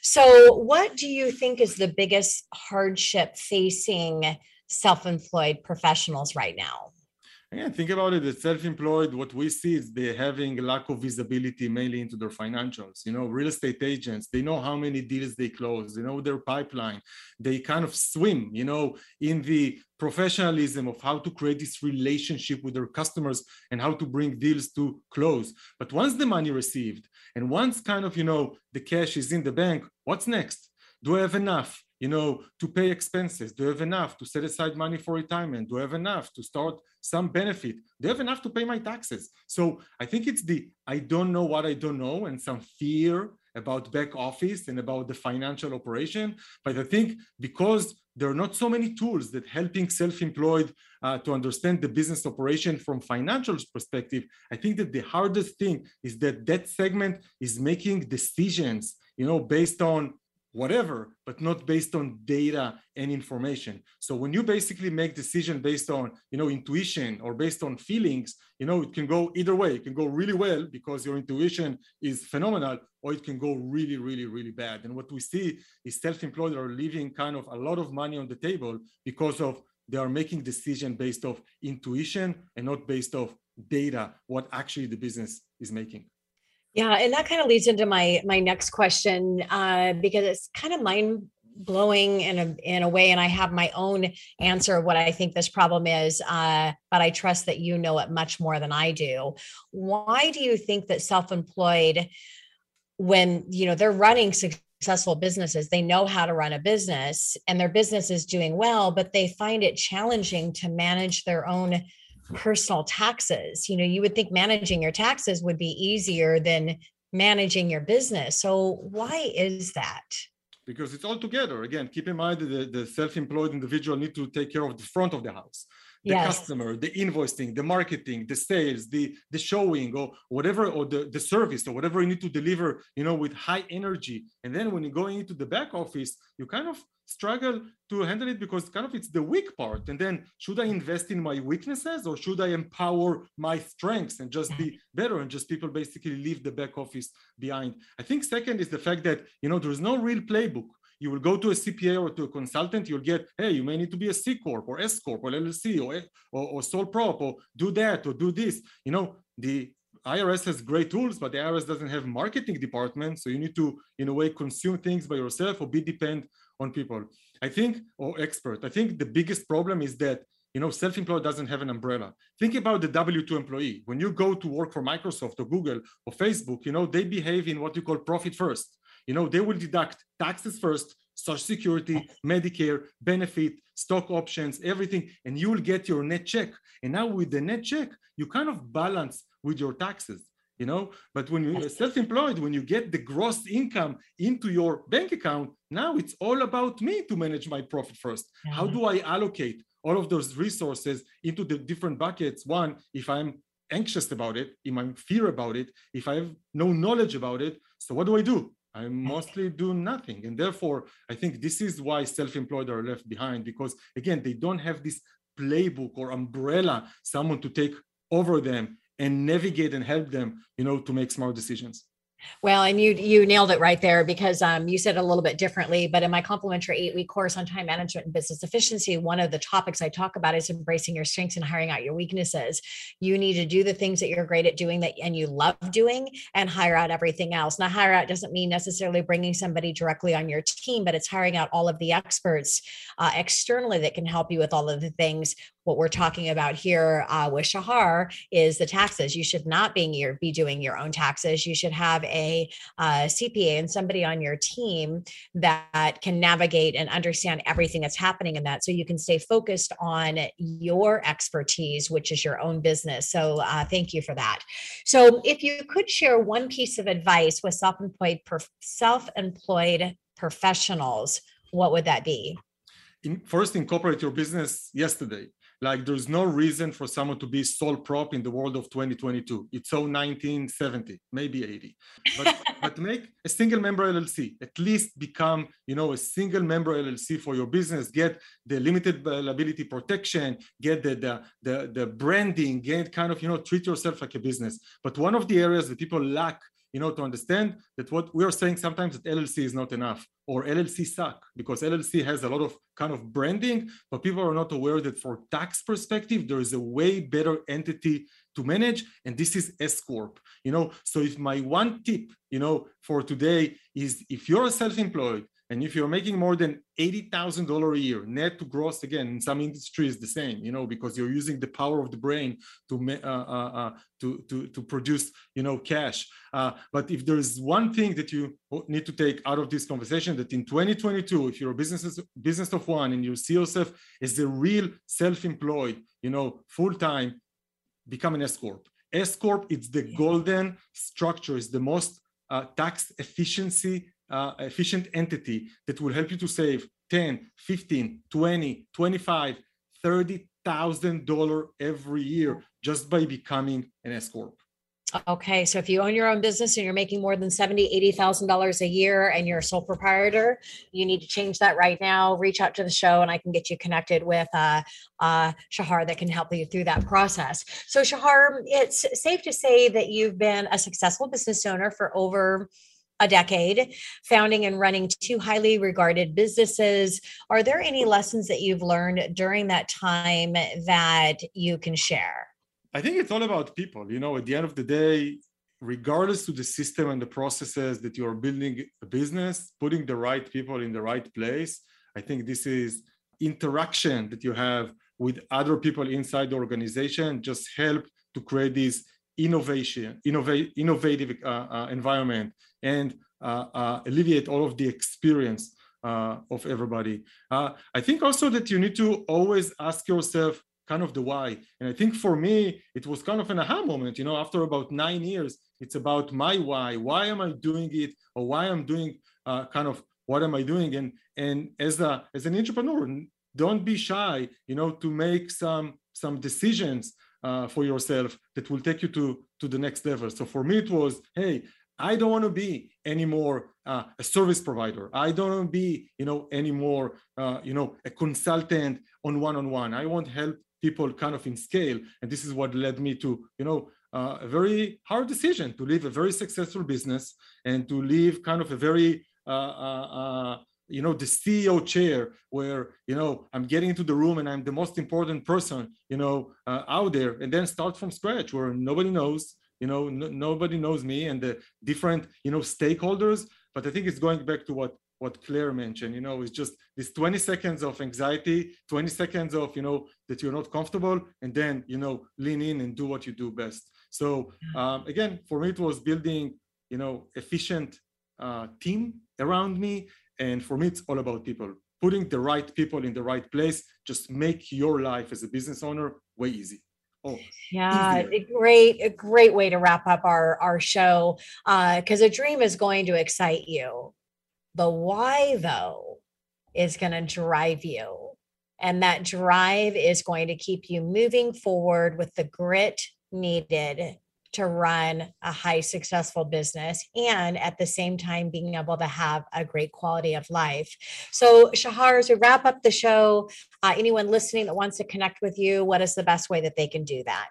So what do you think is the biggest hardship facing self-employed professionals right now? Yeah, think about it, the self-employed, what we see is they're having a lack of visibility mainly into their financials. You know, real estate agents, they know how many deals they close, they know their pipeline, they kind of swim, you know, in the professionalism of how to create this relationship with their customers and how to bring deals to close. But once the money received and once kind of, you know, the cash is in the bank, what's next? Do I have enough, you know, to pay expenses? Do I have enough to set aside money for retirement? Do I have enough to start some benefit? Do I have enough to pay my taxes? So I think it's the, I don't know what I don't know, and some fear about back office and about the financial operation. But I think because there are not so many tools that helping self-employed uh, to understand the business operation from financial perspective, I think that the hardest thing is that that segment is making decisions, you know, based on whatever, but not based on data and information. So when you basically make decision based on, you know, intuition or based on feelings, you know, it can go either way. It can go really well because your intuition is phenomenal, or it can go really, really, really bad. And what we see is self-employed are leaving kind of a lot of money on the table because of they are making decision based off intuition and not based off data, what actually the business is making. Yeah. And that kind of leads into my, my next question, uh, because it's kind of mind blowing in a, in a way. And I have my own answer of what I think this problem is, uh, but I trust that you know it much more than I do. Why do you think that self-employed, when, you know, they're running successful businesses, they know how to run a business and their business is doing well, but they find it challenging to manage their own personal taxes? You know, you would think managing your taxes would be easier than managing your business. So why is that? Because it's all together. Again, keep in mind that the self-employed individual need to take care of the front of the house, the yes. customer, the invoicing, the marketing, the sales, the, the showing or whatever, or the, the service or whatever you need to deliver, you know, with high energy. And then when you go into the back office, you kind of struggle to handle it because kind of it's the weak part. And then should I invest in my weaknesses or should I empower my strengths and just be better? And just people basically leave the back office behind. I think second is the fact that, you know, there's no real playbook. You will go to a C P A or to a consultant, you'll get, hey, you may need to be a C-Corp or S-Corp or L L C or, or, or sole prop or do that or do this. You know, the I R S has great tools, but the I R S doesn't have marketing department. So you need to, in a way, consume things by yourself or be dependent on people, I think, or expert. I think the biggest problem is that, you know, self-employed doesn't have an umbrella. Think about the W two employee. When you go to work for Microsoft or Google or Facebook, you know, they behave in what you call profit first. You know, they will deduct taxes first, Social Security, Medicare, benefit, stock options, everything, and you will get your net check. And now with the net check, you kind of balance with your taxes, you know, but when you're self-employed, when you get the gross income into your bank account, now it's all about me to manage my profit first. Mm-hmm. How do I allocate? all of those resources into the different buckets. One, if I'm anxious about it, if I'm fear about it, if I have no knowledge about it, so what do I do? I mostly do nothing. And therefore, I think this is why self-employed are left behind, because again, they don't have this playbook or umbrella, someone to take over them and navigate and help them, you know, to make smart decisions. Well, and you you nailed it right there, because um, you said it a little bit differently, but in my complimentary eight-week course on time management and business efficiency, one of the topics I talk about is embracing your strengths and hiring out your weaknesses. You need to do the things that you're great at doing that and you love doing, and hire out everything else. Now, hire out doesn't mean necessarily bringing somebody directly on your team, but it's hiring out all of the experts uh, externally that can help you with all of the things. What we're talking about here uh, with Shahar is the taxes. You should not being your, be doing your own taxes. You should have a uh, C P A and somebody on your team that can navigate and understand everything that's happening in that, so you can stay focused on your expertise, which is your own business. So uh, thank you for that. So if you could share one piece of advice with self-employed per- self-employed professionals, what would that be? In, first, incorporate your business yesterday. Like, there's no reason for someone to be sole prop in the world of twenty twenty-two. It's so nineteen seventy, maybe eighty. But, but make a single member L L C. At least become, you know, a single member L L C for your business. Get the limited liability protection. Get the, the, the, the branding. Get kind of, you know, treat yourself like a business. But one of the areas that people lack, you know, to understand that what we are saying sometimes, that L L C is not enough, or L L C suck, because L L C has a lot of kind of branding, but people are not aware that for tax perspective, there is a way better entity to manage. And this is S-Corp, you know? So if my one tip, you know, for today is, if you're self-employed and if you're making more than eighty thousand dollars a year, net to gross, again, in some industries the same, you know, because you're using the power of the brain to uh, uh, uh, to, to to produce, you know, cash. Uh, but if there is one thing that you need to take out of this conversation, that in twenty twenty-two, if you're a business business of one and you see yourself as a real self-employed, you know, full-time, become an S-Corp. S-Corp, it's the golden structure. It's the most uh, tax efficiency Uh, efficient entity that will help you to save ten, fifteen, twenty, twenty-five, thirty thousand dollars every year just by becoming an S-Corp. Okay, so if you own your own business and you're making more than seventy thousand dollars, eighty thousand dollars a year and you're a sole proprietor, you need to change that right now. Reach out to the show and I can get you connected with uh, uh, Shahar that can help you through that process. So Shahar, it's safe to say that you've been a successful business owner for over a decade, founding and running two highly regarded businesses. Are there any lessons that you've learned during that time that you can share? I think it's all about people. You know, at the end of the day, regardless of the system and the processes that you're building a business, putting the right people in the right place, I think this is interaction that you have with other people inside the organization just help to create these innovation, innovate, innovative uh, uh, environment, and uh, uh, alleviate all of the experience uh, of everybody. Uh, I think also that you need to always ask yourself kind of the why. And I think for me, it was kind of an aha moment, you know, after about nine years, it's about my why. Why am I doing it? Or why I'm doing uh, kind of what am I doing? And, and as a as an entrepreneur, don't be shy, you know, to make some some decisions Uh, for yourself that will take you to, to the next level. So for me, it was, hey, I don't want to be anymore uh, a service provider. I don't want to be, you know, anymore, uh, you know, a consultant on one-on-one. I want to help people kind of in scale. And this is what led me to, you know, uh, a very hard decision to leave a very successful business and to leave kind of a very, uh, uh, uh, you know, the C E O chair where, you know, I'm getting into the room and I'm the most important person, you know, uh, out there, and then start from scratch where nobody knows, you know, n- nobody knows me and the different, you know, stakeholders. But I think it's going back to what, what Claire mentioned, you know, it's just this twenty seconds of anxiety, twenty seconds of, you know, that you're not comfortable, and then, you know, lean in and do what you do best. So um, again, for me, it was building, you know, efficient uh, team around me. And for me, it's all about people, putting the right people in the right place. Just make your life as a business owner way easy. Oh, yeah, a great, a great way to wrap up our, our show, because uh, a dream is going to excite you. The why, though, is going to drive you. And that drive is going to keep you moving forward with the grit needed to run a high successful business and at the same time being able to have a great quality of life. So Shahar, as we wrap up the show, uh, anyone listening that wants to connect with you, what is the best way that they can do that?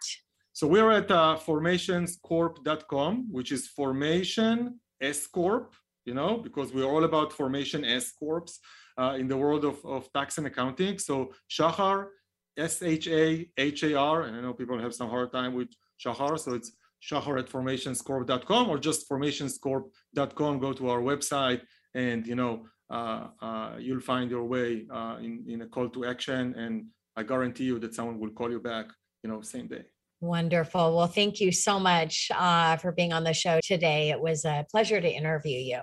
So we're at uh, formations corp dot com, which is formation S-Corp, you know, because we're all about formation S-Corps uh, in the world of, of tax and accounting. So Shahar, S H A H A R, and I know people have some hard time with Shahar, so it's Shahar at formationscorp dot com or just formationscorp dot com. Go to our website and, you know, uh, uh, you'll find your way uh, in, in a call to action. And I guarantee you that someone will call you back, you know, same day. Wonderful. Well, thank you so much uh, for being on the show today. It was a pleasure to interview you.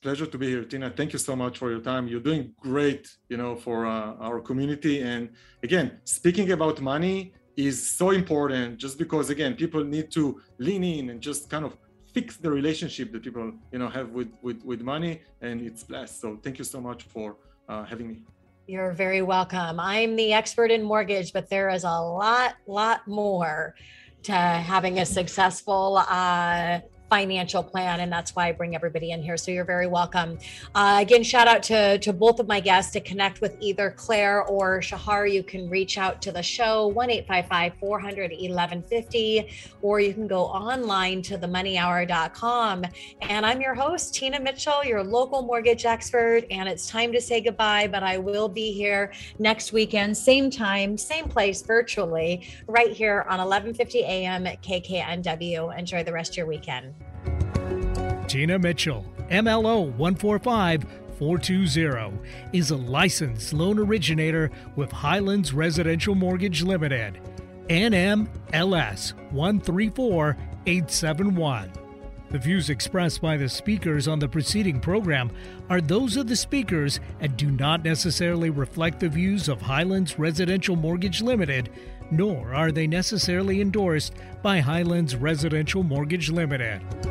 Pleasure to be here, Tina. Thank you so much for your time. You're doing great, you know, for uh, our community. And again, speaking about money is so important just because, again, people need to lean in and just kind of fix the relationship that people, you know, have with, with, with money, and it's blessed. So thank you so much for uh, having me. You're very welcome. I'm the expert in mortgage, but there is a lot, lot more to having a successful uh, financial plan. And that's why I bring everybody in here. So you're very welcome. Uh, again, shout out to, to both of my guests. To connect with either Claire or Shahar, you can reach out to the show, one eight five five, four hundred, eleven fifty, or you can go online to the money hour dot com. And I'm your host, Tina Mitchell, your local mortgage expert. And it's time to say goodbye, but I will be here next weekend, same time, same place, virtually, right here on eleven fifty a.m. at K K N W. Enjoy the rest of your weekend. Tina Mitchell, M L O one four five, four two zero, is a licensed loan originator with Highlands Residential Mortgage Limited, N M L S one three four eight seven one. The views expressed by the speakers on the preceding program are those of the speakers and do not necessarily reflect the views of Highlands Residential Mortgage Limited, nor are they necessarily endorsed by Highlands Residential Mortgage Limited.